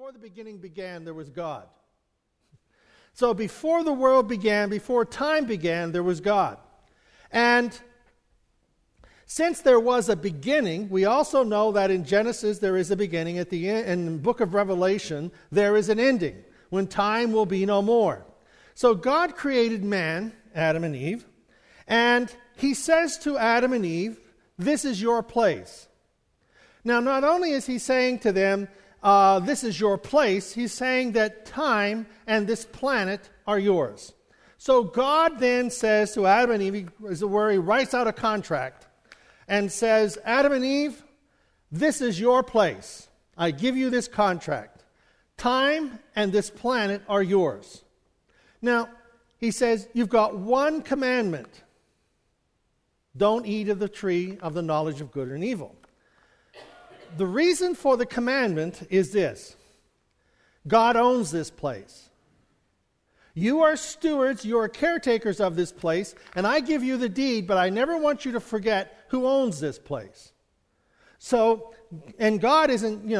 Before the beginning began, there was God. So before the world began, before time began, there was God. And since there was a beginning, we also know that in Genesis there is a beginning, at the end, in the book of Revelation there is an ending, when time will be no more. So God created man, Adam and Eve, and he says to Adam and Eve, this is your place. Now not only is he saying to them, this is your place, he's saying that time and this planet are yours. So God then says to Adam and Eve, where he writes out a contract, and says, Adam and Eve, this is your place. I give you this contract. Time and this planet are yours. Now, he says, you've got one commandment. Don't eat of the tree of the knowledge of good and evil. The reason for the commandment is this. God owns this place. You are stewards, you are caretakers of this place, and I give you the deed, but I never want you to forget who owns this place. So, and God isn't,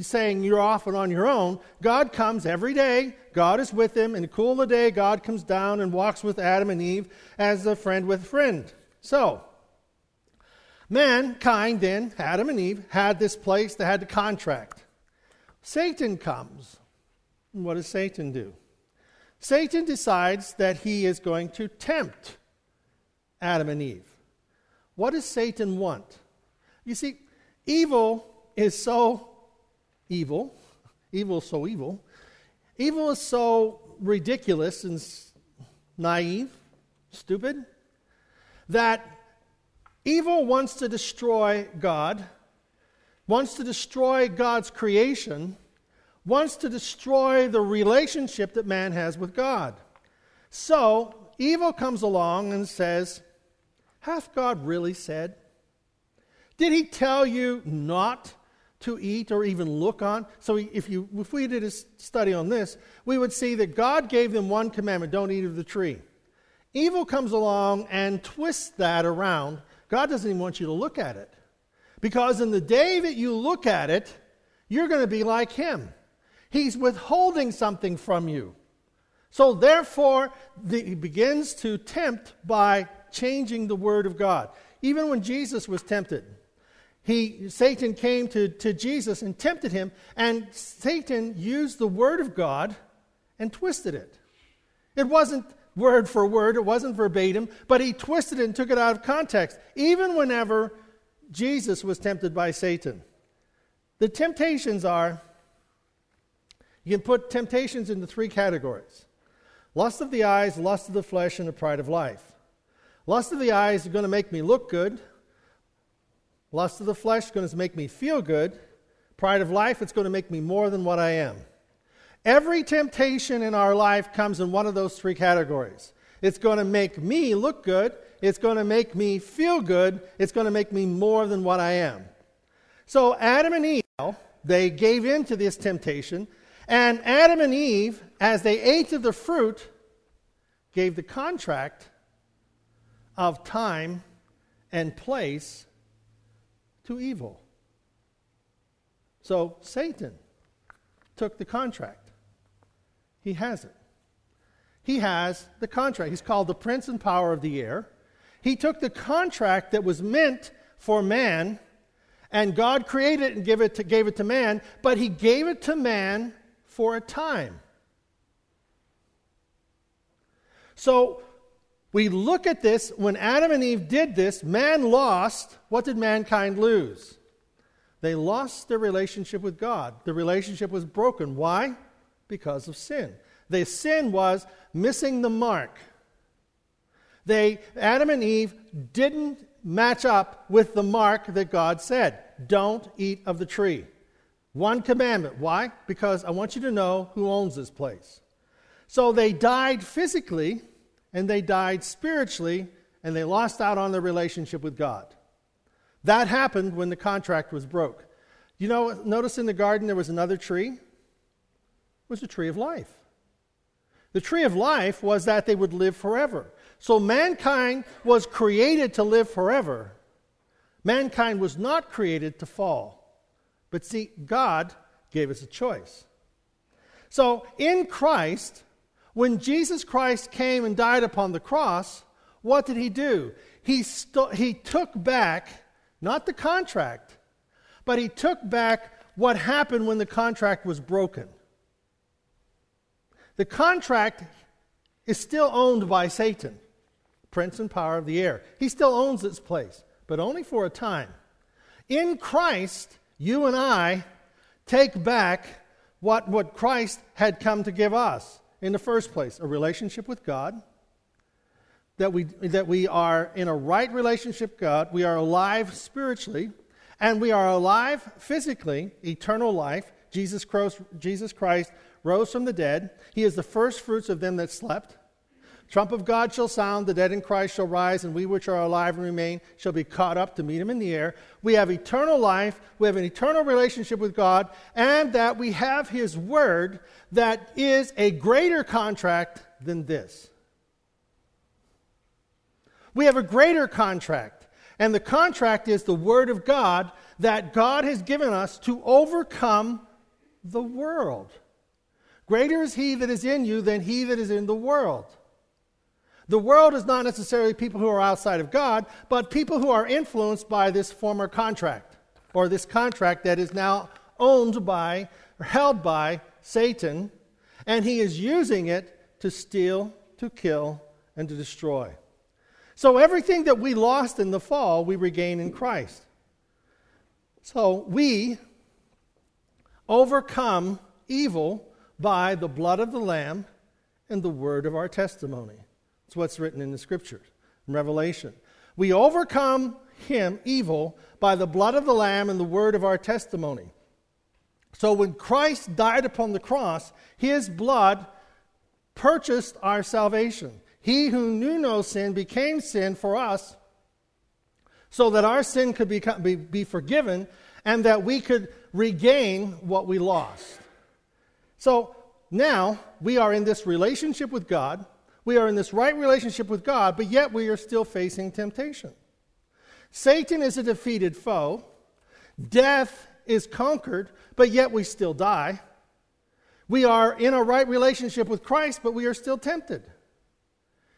saying you're off and on your own. God comes every day. God is with him. In the cool of the day, God comes down and walks with Adam and Eve as a friend with friend. So, mankind then, Adam and Eve, had this place. They had the contract. Satan comes. What does Satan do? Satan decides that he is going to tempt Adam and Eve. What does Satan want? You see, evil is so evil. Evil is so evil. Evil is so ridiculous and naive, stupid, that evil wants to destroy God, wants to destroy God's creation, wants to destroy the relationship that man has with God. So, evil comes along and says, hath God really said? Did he tell you not to eat or even look on? So if we did a study on this, we would see that God gave them one commandment, don't eat of the tree. Evil comes along and twists that around. God doesn't even want you to look at it. Because in the day that you look at it, you're going to be like him. He's withholding something from you. So therefore, he begins to tempt by changing the word of God. Even when Jesus was tempted, Satan came to Jesus and tempted him, and Satan used the word of God and twisted it. It wasn't word for word, it wasn't verbatim, but he twisted it and took it out of context, even whenever Jesus was tempted by Satan. The temptations are, you can put temptations into three categories. Lust of the eyes, lust of the flesh, and the pride of life. Lust of the eyes is going to make me look good. Lust of the flesh is going to make me feel good. Pride of life, it's going to make me more than what I am. Every temptation in our life comes in one of those three categories. It's going to make me look good. It's going to make me feel good. It's going to make me more than what I am. So Adam and Eve, they gave in to this temptation, and Adam and Eve, as they ate of the fruit, gave the contract of time and place to evil. So Satan took the contract. He has it. He has the contract. He's called the prince and power of the air. He took the contract that was meant for man, and God created it and gave it to man, but he gave it to man for a time. So we look at this. When Adam and Eve did this, man lost. What did mankind lose? They lost their relationship with God. The relationship was broken. Why? Because of sin. Their sin was missing the mark. Adam and Eve didn't match up with the mark that God said. Don't eat of the tree. One commandment. Why? Because I want you to know who owns this place. So they died physically, and they died spiritually, and they lost out on their relationship with God. That happened when the contract was broke. Notice in the garden there was another tree. It was the tree of life. The tree of life was that they would live forever. So mankind was created to live forever. Mankind was not created to fall. But see, God gave us a choice. So in Christ, when Jesus Christ came and died upon the cross, what did he do? He took back, not the contract, but he took back what happened when the contract was broken. The contract is still owned by Satan, prince and power of the air. He still owns its place, but only for a time. In Christ, you and I take back what Christ had come to give us in the first place, a relationship with God, that we are in a right relationship with God, we are alive spiritually, and we are alive physically, eternal life. Jesus Christ rose from the dead. He is the first fruits of them that slept. Trump of God shall sound, the dead in Christ shall rise, and we which are alive and remain shall be caught up to meet him in the air. We have eternal life, we have an eternal relationship with God, and that we have his word that is a greater contract than this. We have a greater contract, and the contract is the word of God that God has given us to overcome the world. Greater is he that is in you than he that is in the world. The world is not necessarily people who are outside of God, but people who are influenced by this former contract, or this contract that is now owned by, or held by, Satan, and he is using it to steal, to kill, and to destroy. So everything that we lost in the fall, we regain in Christ. So we overcome evil by the blood of the Lamb and the word of our testimony. It's what's written in the Scriptures, in Revelation. We overcome him, evil, by the blood of the Lamb and the word of our testimony. So when Christ died upon the cross, his blood purchased our salvation. He who knew no sin became sin for us, so that our sin could be forgiven and that we could regain what we lost. So now we are in this relationship with God. We are in this right relationship with God, but yet we are still facing temptation. Satan is a defeated foe. Death is conquered, but yet we still die. We are in a right relationship with Christ, but we are still tempted.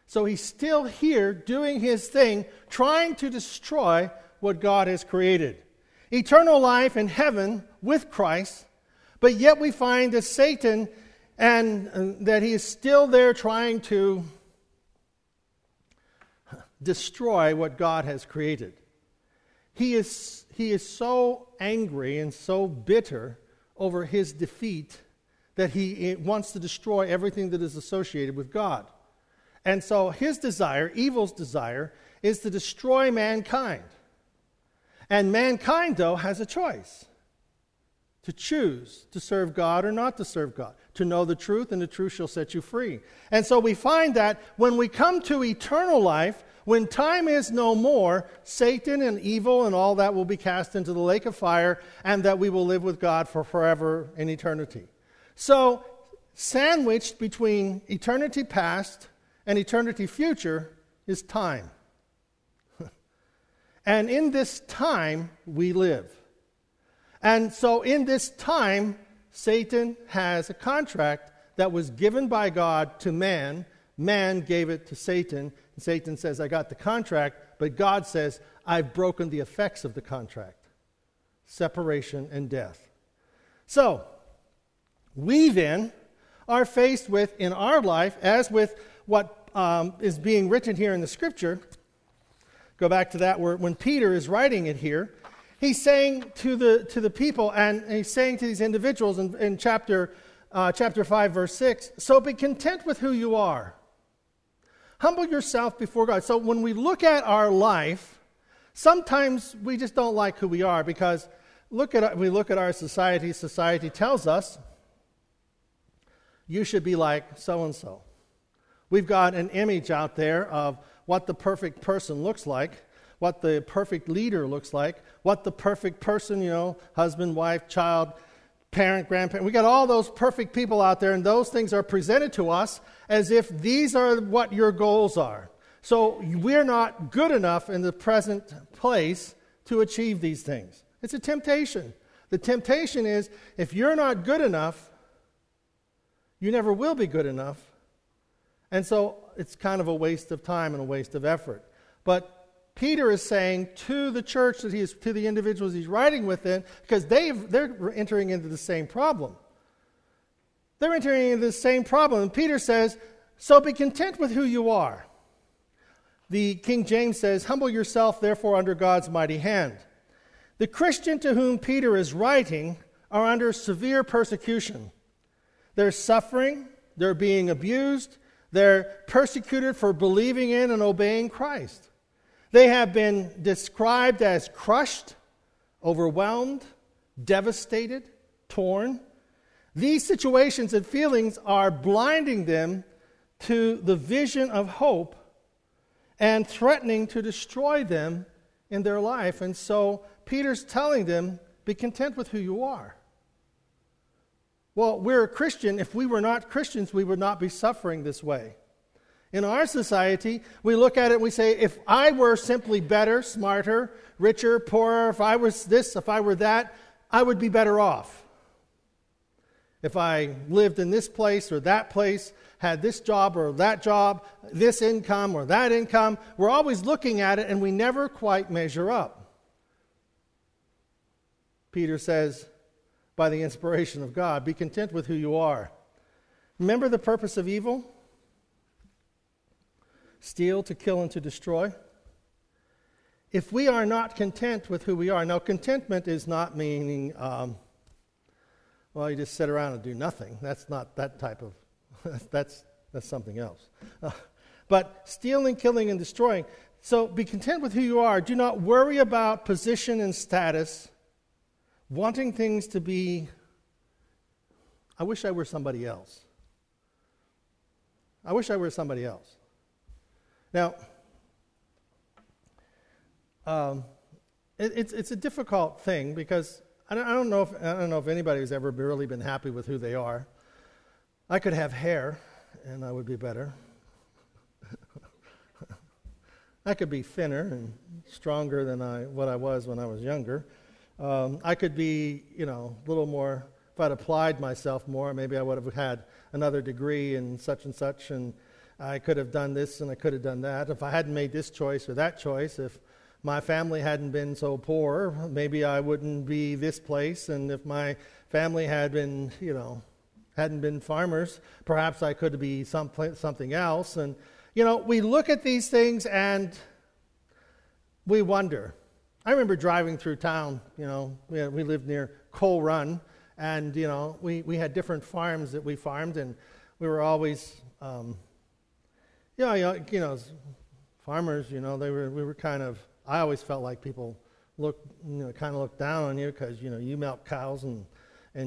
So he's still here doing his thing, trying to destroy what God has created. Eternal life in heaven with Christ, but yet we find that Satan and that he is still there trying to destroy what God has created. He is so angry and so bitter over his defeat that he wants to destroy everything that is associated with God. And so his desire, evil's desire, is to destroy mankind. And mankind, though, has a choice. To choose to serve God or not to serve God, to know the truth, and the truth shall set you free. And so we find that when we come to eternal life, when time is no more, Satan and evil and all that will be cast into the lake of fire, and that we will live with God for forever in eternity. So, sandwiched between eternity past and eternity future is time. And in this time, we live. And so in this time, Satan has a contract that was given by God to man. Man gave it to Satan. And Satan says, I got the contract, but God says, I've broken the effects of the contract. Separation and death. So, we then are faced with, in our life, as with what is being written here in the Scripture. Go back to that where when Peter is writing it here. He's saying to the people, and he's saying to these individuals in chapter 5, verse 6, so be content with who you are. Humble yourself before God. So when we look at our life, sometimes we just don't like who we are because we look at our society. Society tells us, you should be like so-and-so. We've got an image out there of what the perfect person looks like, what the perfect leader looks like, what the perfect person, husband, wife, child, parent, grandparent. We got all those perfect people out there, and those things are presented to us as if these are what your goals are. So we're not good enough in the present place to achieve these things. It's a temptation. The temptation is, if you're not good enough, you never will be good enough. And so it's kind of a waste of time and a waste of effort. But Peter is saying to the church that he is, to the individuals he's writing within, because they're entering into the same problem. They're entering into the same problem. And Peter says, so be content with who you are. The King James says, humble yourself, therefore, under God's mighty hand. The Christian to whom Peter is writing are under severe persecution. They're suffering, they're being abused, they're persecuted for believing in and obeying Christ. They have been described as crushed, overwhelmed, devastated, torn. These situations and feelings are blinding them to the vision of hope and threatening to destroy them in their life. And so Peter's telling them, be content with who you are. Well, we're a Christian. If we were not Christians, we would not be suffering this way. In our society, we look at it and we say, if I were simply better, smarter, richer, poorer, if I was this, if I were that, I would be better off. If I lived in this place or that place, had this job or that job, this income or that income, we're always looking at it and we never quite measure up. Peter says, by the inspiration of God, be content with who you are. Remember the purpose of evil? Steal, to kill, and to destroy. If we are not content with who we are, now contentment is not meaning, well, you just sit around and do nothing. That's not that type of, that's something else. But stealing, killing, and destroying. So be content with who you are. Do not worry about position and status. Wanting things to be, I wish I were somebody else. I wish I were somebody else. Now, it's a difficult thing because I don't know if anybody has ever really been happy with who they are. I could have hair, and I would be better. I could be thinner and stronger than what I was when I was younger. I could be, a little more, if I'd applied myself more, maybe I would have had another degree in such and such, and I could have done this and I could have done that. If I hadn't made this choice or that choice, if my family hadn't been so poor, maybe I wouldn't be this place, and if my family had been, hadn't been farmers, perhaps I could be something else. And, we look at these things and we wonder. I remember driving through town, we lived near Coal Run, and, we had different farms that we farmed, and we were always, farmers, we were kind of, I always felt like people kind of looked down on you because, you milk cows and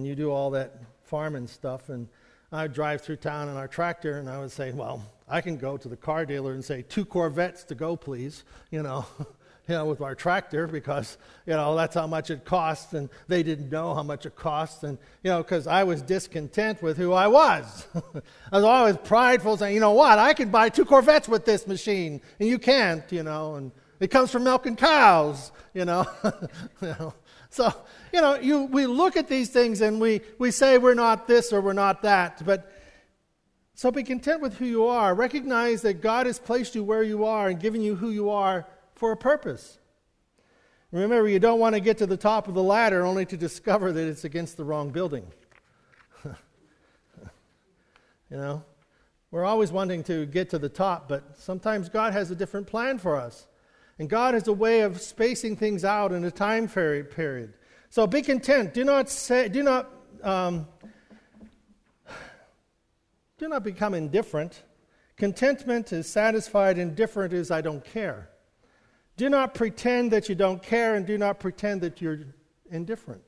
you do all that farming stuff, and I'd drive through town in our tractor, and I would say, well, I can go to the car dealer and say, 2 Corvettes to go, please, with our tractor, because, that's how much it costs, and they didn't know how much it costs, and, because I was discontent with who I was. I was always prideful, saying, you know what, I can buy 2 Corvettes with this machine, and you can't, and it comes from milking cows, So, we look at these things, and we say we're not this or we're not that, but so be content with who you are. Recognize that God has placed you where you are and given you who you are for a purpose. Remember, you don't want to get to the top of the ladder only to discover that it's against the wrong building. We're always wanting to get to the top, but sometimes God has a different plan for us. And God has a way of spacing things out in a time period. So be content. Do not become indifferent. Contentment is satisfied. Indifferent is I don't care. Do not pretend that you don't care, and do not pretend that you're indifferent.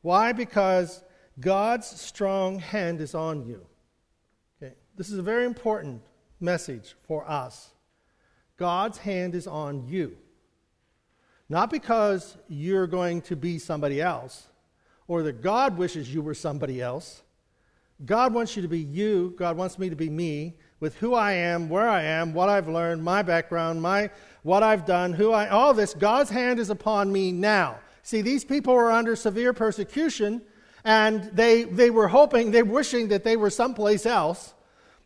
Why? Because God's strong hand is on you. Okay. This is a very important message for us. God's hand is on you. Not because you're going to be somebody else, or that God wishes you were somebody else. God wants you to be you. God wants me to be me, with who I am, where I am, what I've learned, my background, what I've done, all this. God's hand is upon me now. See, these people were under severe persecution, and they were hoping, they were wishing that they were someplace else,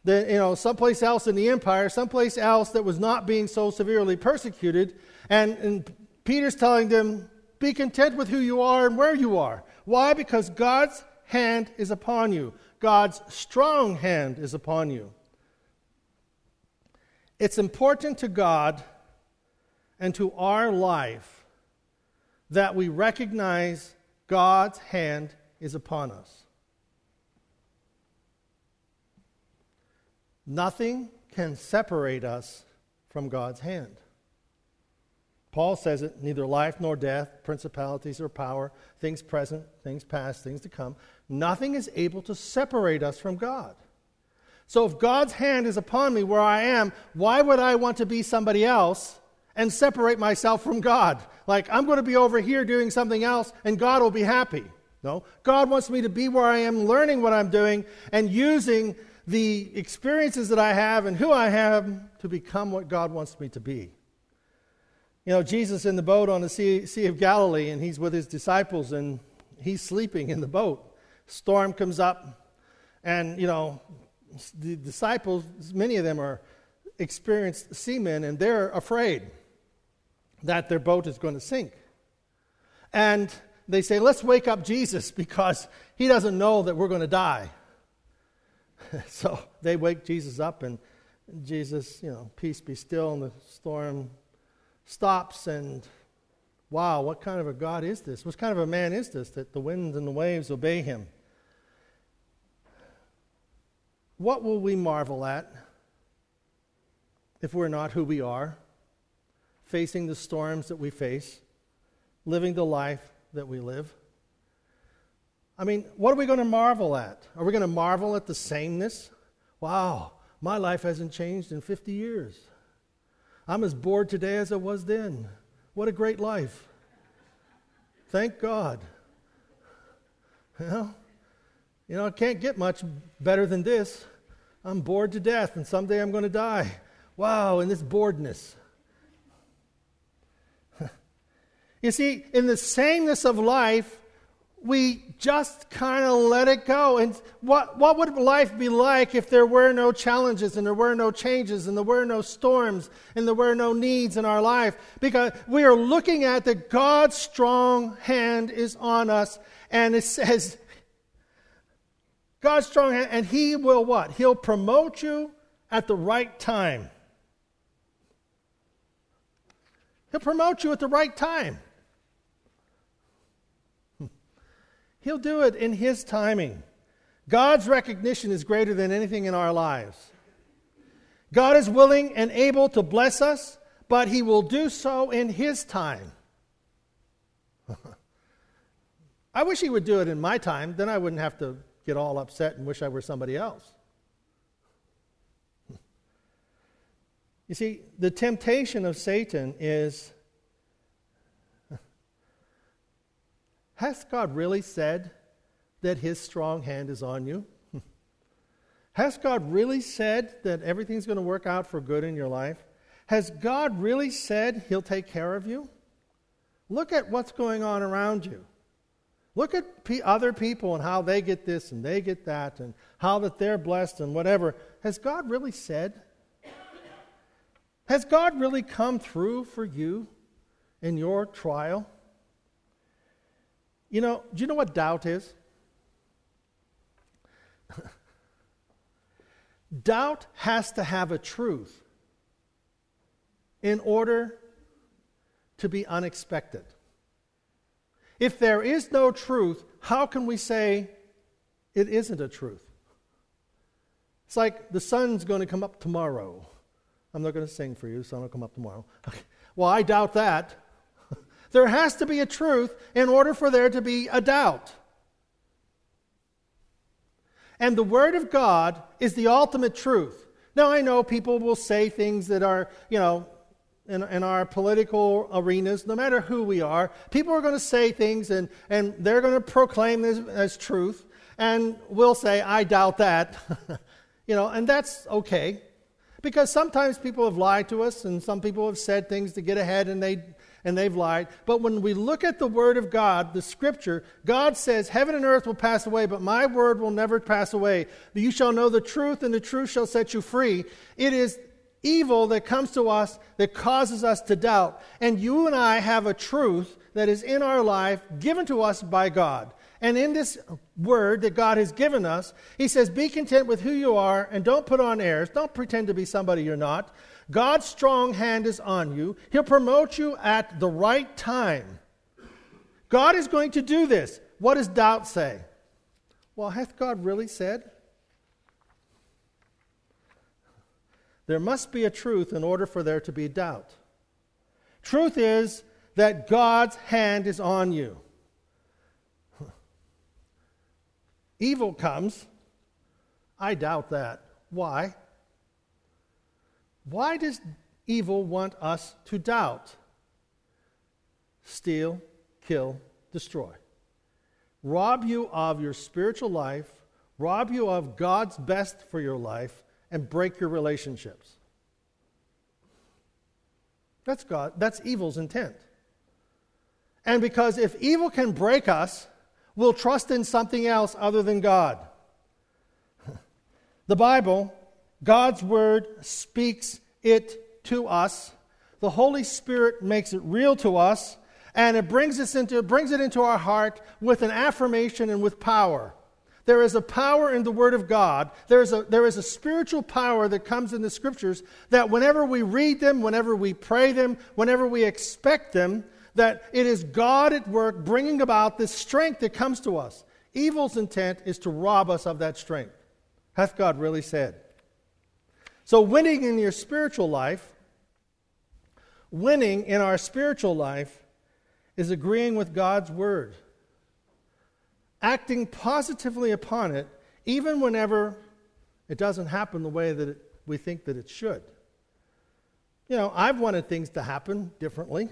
that, you know, someplace else in the empire, someplace else that was not being so severely persecuted. And Peter's telling them, be content with who you are and where you are. Why? Because God's hand is upon you. God's strong hand is upon you. It's important to God and to our life that we recognize God's hand is upon us. Nothing can separate us from God's hand. Paul says it, neither life nor death, principalities or power, things present, things past, things to come. Nothing is able to separate us from God. So if God's hand is upon me where I am, why would I want to be somebody else and separate myself from God? Like, I'm going to be over here doing something else and God will be happy. No, God wants me to be where I am, learning what I'm doing and using the experiences that I have and who I am to become what God wants me to be. You know, Jesus in the boat on the Sea of Galilee, and he's with his disciples and he's sleeping in the boat. Storm comes up and, you know, the disciples, many of them are experienced seamen, and they're afraid that their boat is going to sink. And they say, let's wake up Jesus because he doesn't know that we're going to die. So they wake Jesus up, and Jesus, you know, peace be still, and the storm stops. And wow, what kind of a God is this? What kind of a man is this that the winds and the waves obey him? What will we marvel at if we're not who we are, facing the storms that we face, living the life that we live? I mean, what are we going to marvel at? Are we going to marvel at the sameness? Wow, my life hasn't changed in 50 years. I'm as bored today as I was then. What a great life. Thank God. You know, I can't get much better than this. I'm bored to death, and someday I'm going to die. Wow, and this boredness. You see, in the sameness of life, we just kind of let it go. And what would life be like if there were no challenges and there were no changes and there were no storms and there were no needs in our life? Because we are looking at that God's strong hand is on us, and it says, God's strong hand, and he will what? He'll promote you at the right time. He'll promote you at the right time. He'll do it in his timing. God's recognition is greater than anything in our lives. God is willing and able to bless us, but he will do so in his time. I wish he would do it in my time. Then I wouldn't have to get all upset and wish I were somebody else. You see, the temptation of Satan is, has God really said that his strong hand is on you? Has God really said that everything's going to work out for good in your life? Has God really said he'll take care of you? Look at what's going on around you. Look at other people and how they get this and they get that and how that they're blessed and whatever. Has God really said? Has God really come through for you in your trial? You know, do you know what doubt is? Doubt has to have a truth in order to be unexpected. If there is no truth, how can we say it isn't a truth? It's like the sun's going to come up tomorrow. I'm not going to sing for you, the sun will come up tomorrow. Okay. Well, I doubt that. There has to be a truth in order for there to be a doubt. And the Word of God is the ultimate truth. Now, I know people will say things that are, you know, in our political arenas, no matter who we are, people are going to say things and they're going to proclaim this as truth, and we'll say, I doubt that. You know, and that's okay. Because sometimes people have lied to us, and some people have said things to get ahead, and they and they've lied. But when we look at the Word of God, the Scripture, God says, heaven and earth will pass away, but my word will never pass away. You shall know the truth, and the truth shall set you free. It is evil that comes to us that causes us to doubt. And you and I have a truth that is in our life given to us by God. And in this word that God has given us, he says, be content with who you are and don't put on airs. Don't pretend to be somebody you're not. God's strong hand is on you. He'll promote you at the right time. God is going to do this. What does doubt say? Well, hath God really said? There must be a truth in order for there to be doubt. Truth is that God's hand is on you. Evil comes. I doubt that. Why? Why does evil want us to doubt? Steal, kill, destroy. Rob you of your spiritual life, rob you of God's best for your life, and break your relationships. That's God. That's evil's intent. And because if evil can break us, we'll trust in something else other than God. The Bible, God's Word, speaks it to us. The Holy Spirit makes it real to us, and it brings it into our heart with an affirmation and with power. There is a power in the Word of God. There is a spiritual power that comes in the Scriptures that whenever we read them, whenever we pray them, whenever we expect them, that it is God at work bringing about this strength that comes to us. Evil's intent is to rob us of that strength. Hath God really said? So winning in our spiritual life is agreeing with God's Word, acting positively upon it, even whenever it doesn't happen the way that we think that it should. You know, I've wanted things to happen differently.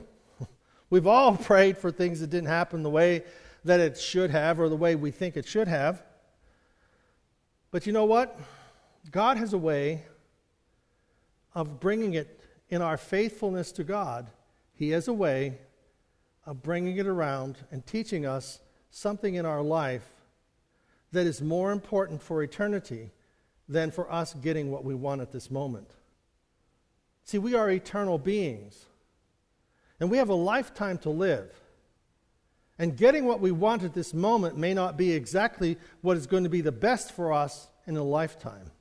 We've all prayed for things that didn't happen the way that it should have or the way we think it should have. But you know what? God has a way of bringing it in our faithfulness to God. He has a way of bringing it around and teaching us something in our life that is more important for eternity than for us getting what we want at this moment. See, we are eternal beings. And we have a lifetime to live. And getting what we want at this moment may not be exactly what is going to be the best for us in a lifetime.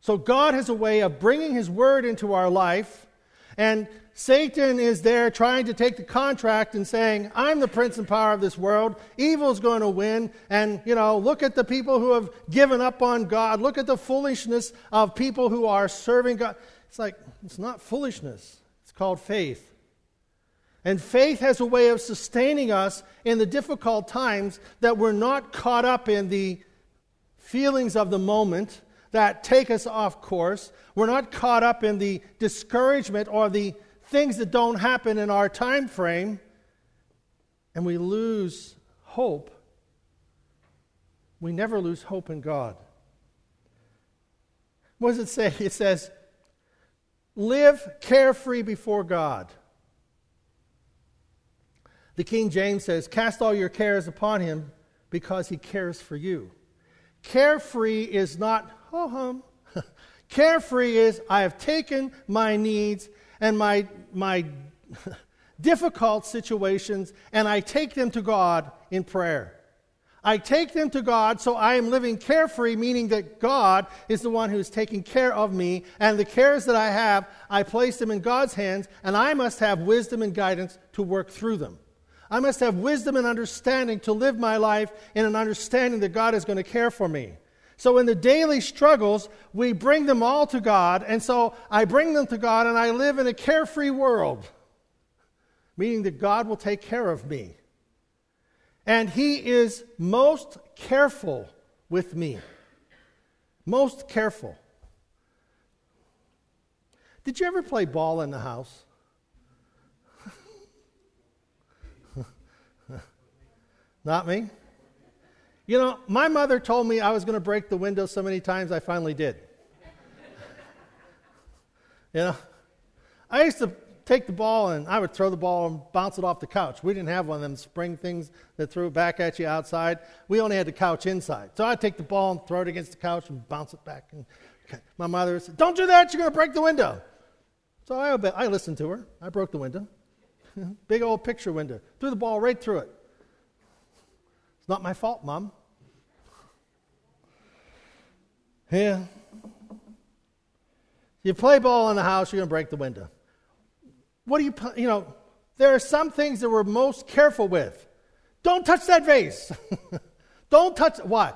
So God has a way of bringing His Word into our life, and Satan is there trying to take the contract and saying, I'm the prince and power of this world. Evil's going to win. And, you know, look at the people who have given up on God. Look at the foolishness of people who are serving God. It's like, it's not foolishness. Called faith. And faith has a way of sustaining us in the difficult times, that we're not caught up in the feelings of the moment that take us off course. We're not caught up in the discouragement or the things that don't happen in our time frame, and we lose hope. We never lose hope in God. What does it say? It says, live carefree before God. The King James says, cast all your cares upon Him because He cares for you. Carefree is not ho-hum. Carefree is, I have taken my needs and my difficult situations, and I take them to God in prayer. I take them to God, so I am living carefree, meaning that God is the one who is taking care of me, and the cares that I have, I place them in God's hands, and I must have wisdom and guidance to work through them. I must have wisdom and understanding to live my life in an understanding that God is going to care for me. So in the daily struggles, we bring them all to God, and so I bring them to God, and I live in a carefree world, meaning that God will take care of me. And He is most careful with me. Most careful. Did you ever play ball in the house? Not me? You know, my mother told me I was going to break the window so many times, I finally did. You know, I used to take the ball and I would throw the ball and bounce it off the couch. We didn't have one of them spring things that threw it back at you outside. We only had the couch inside. So I'd take the ball and throw it against the couch and bounce it back. And my mother said, "Don't do that, you're going to break the window." So I listened to her. I broke the window. Big old picture window. Threw the ball right through it. "It's not my fault, Mom." Yeah. You play ball in the house, you're going to break the window. What do you, there are some things that we're most careful with. Don't touch that vase. Don't touch it. Why?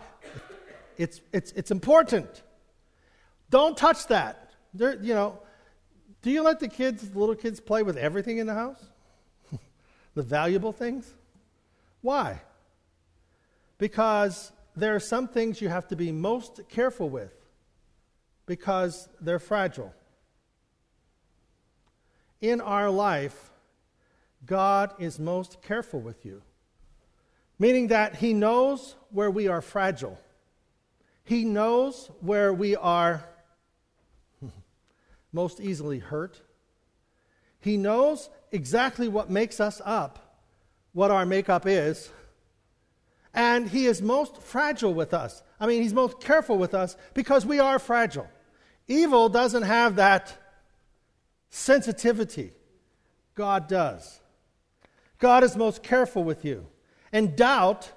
It's important. Don't touch that. Do you let the little kids play with everything in the house? The valuable things? Why? Because there are some things you have to be most careful with because they're fragile. In our life, God is most careful with you, meaning that He knows where we are fragile. He knows where we are most easily hurt. He knows exactly what makes us up, what our makeup is, and He is most fragile with us. I mean, He's most careful with us because we are fragile. Evil doesn't have that sensitivity. God does. God is most careful with you. And doubt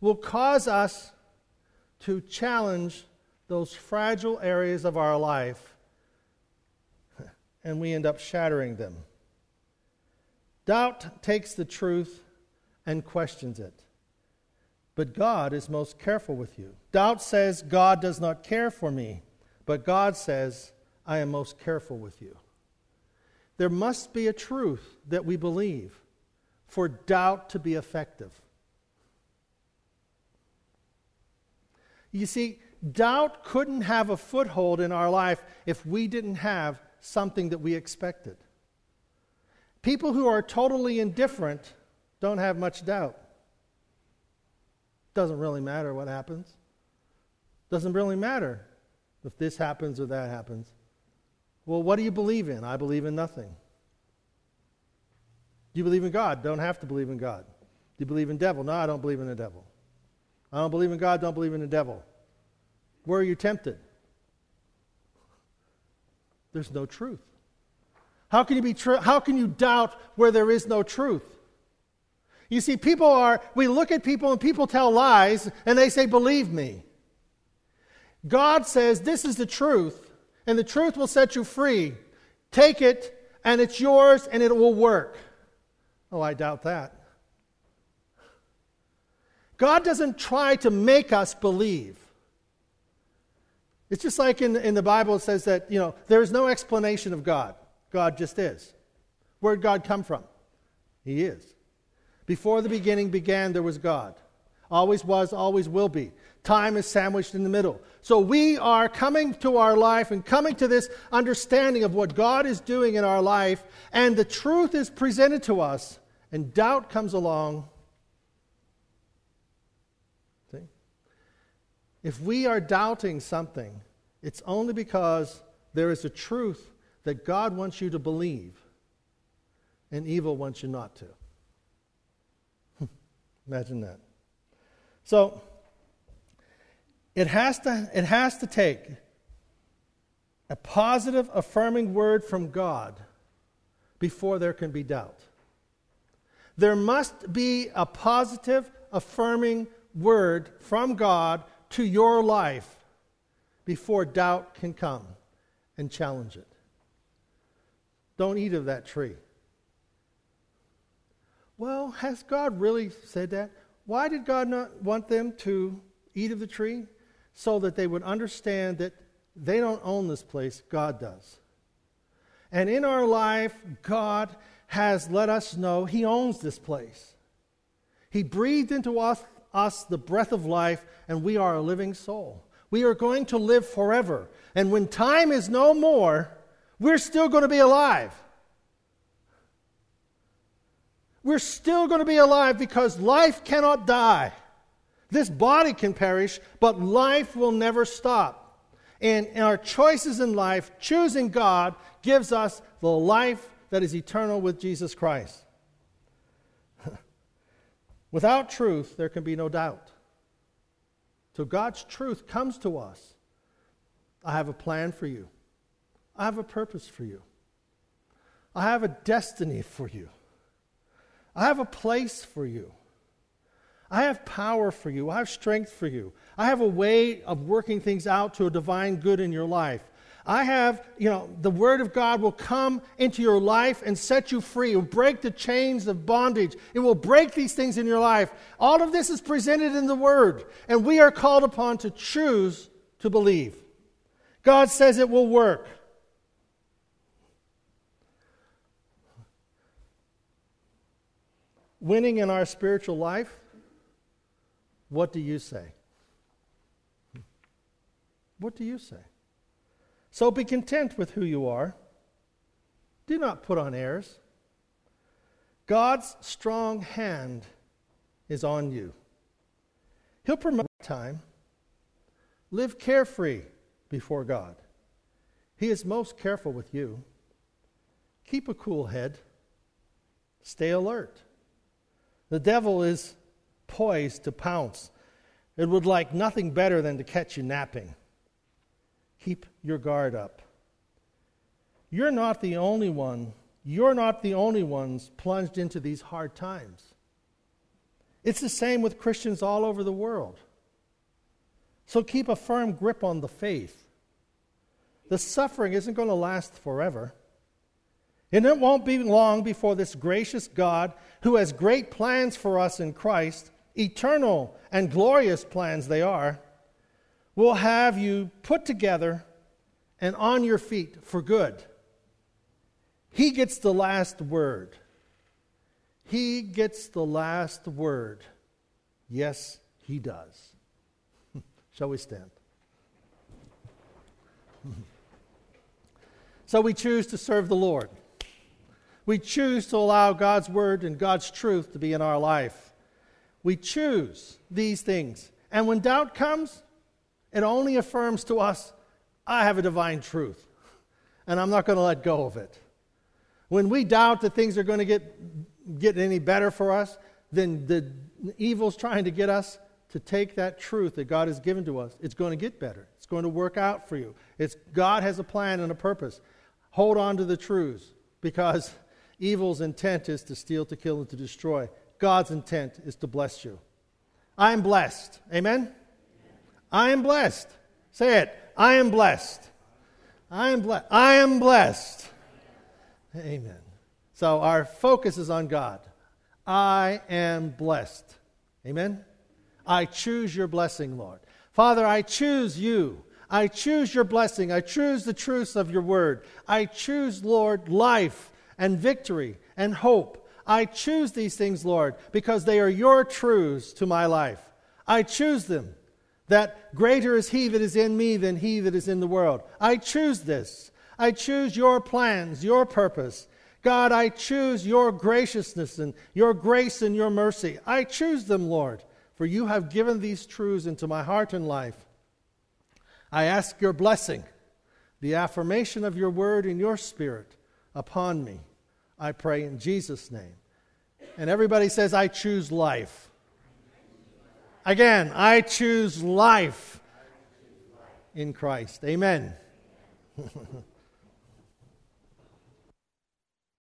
will cause us to challenge those fragile areas of our life, and we end up shattering them. Doubt takes the truth and questions it. But God is most careful with you. Doubt says, "God does not care for me," but God says, "I am most careful with you." There must be a truth that we believe for doubt to be effective. You see, doubt couldn't have a foothold in our life if we didn't have something that we expected. People who are totally indifferent don't have much doubt. Doesn't really matter what happens. Doesn't really matter if this happens or that happens. Well, what do you believe in? I believe in nothing. Do you believe in God? Don't have to believe in God. Do you believe in devil? No, I don't believe in the devil. I don't believe in God, don't believe in the devil. Where are you tempted? There's no truth. How can you be How can you doubt where there is no truth? You see, we look at people and people tell lies and they say, "Believe me." God says, "This is the truth, and the truth will set you free. Take it, and it's yours, and it will work." Oh, I doubt that. God doesn't try to make us believe. It's just like in the Bible, it says that, there is no explanation of God. God just is. Where did God come from? He is. Before the beginning began, there was God. Always was, always will be. Time is sandwiched in the middle. So we are coming to our life and coming to this understanding of what God is doing in our life, and the truth is presented to us, and doubt comes along. See? If we are doubting something, it's only because there is a truth that God wants you to believe, and evil wants you not to. Imagine that. So it has to take a positive, affirming word from God before there can be doubt. There must be a positive, affirming word from God to your life before doubt can come and challenge it. Don't eat of that tree. Well, has God really said that? Why did God not want them to eat of the tree? So that they would understand that they don't own this place, God does. And in our life, God has let us know He owns this place. He breathed into us the breath of life, and we are a living soul. We are going to live forever. And when time is no more, we're still going to be alive. We're still going to be alive because life cannot die. This body can perish, but life will never stop. And our choices in life, choosing God, gives us the life that is eternal with Jesus Christ. Without truth, there can be no doubt. So God's truth comes to us. I have a plan for you. I have a purpose for you. I have a destiny for you. I have a place for you. I have power for you. I have strength for you. I have a way of working things out to a divine good in your life. I have, the Word of God will come into your life and set you free. It will break the chains of bondage. It will break these things in your life. All of this is presented in the Word, and we are called upon to choose to believe. God says it will work. Winning in our spiritual life, what do you say? What do you say? So be content with who you are. Do not put on airs. God's strong hand is on you. He'll promote time. Live carefree before God. He is most careful with you. Keep a cool head. Stay alert. The devil is poised to pounce. It would like nothing better than to catch you napping. Keep your guard up. You're not the only ones plunged into these hard times. It's the same with Christians all over the world. So keep a firm grip on the faith. The suffering isn't going to last forever. And it won't be long before this gracious God, who has great plans for us in Christ, eternal and glorious plans they are, will have you put together and on your feet for good. He gets the last word. He gets the last word. Yes, he does. Shall we stand? So we choose to serve the Lord. We choose to allow God's word and God's truth to be in our life. We choose these things. And when doubt comes, it only affirms to us, I have a divine truth, and I'm not going to let go of it. When we doubt that things are going to get any better for us, then the evil's trying to get us to take that truth that God has given to us. It's going to get better. It's going to work out for you. God has a plan and a purpose. Hold on to the truths, because evil's intent is to steal, to kill, and to destroy. God's intent is to bless you. I am blessed. Amen? I am blessed. Say it. I am blessed. I am blessed. I am blessed. Amen. So our focus is on God. I am blessed. Amen. I choose your blessing, Lord. Father, I choose you. I choose your blessing. I choose the truths of your word. I choose, Lord, life and victory and hope. I choose these things, Lord, because they are your truths to my life. I choose them. That greater is he that is in me than he that is in the world. I choose this. I choose your plans, your purpose. God, I choose your graciousness and your grace and your mercy. I choose them, Lord, for you have given these truths into my heart and life. I ask your blessing, the affirmation of your word and your spirit upon me. I pray in Jesus' name. And everybody says, I choose life. Again, I choose life in Christ. Amen.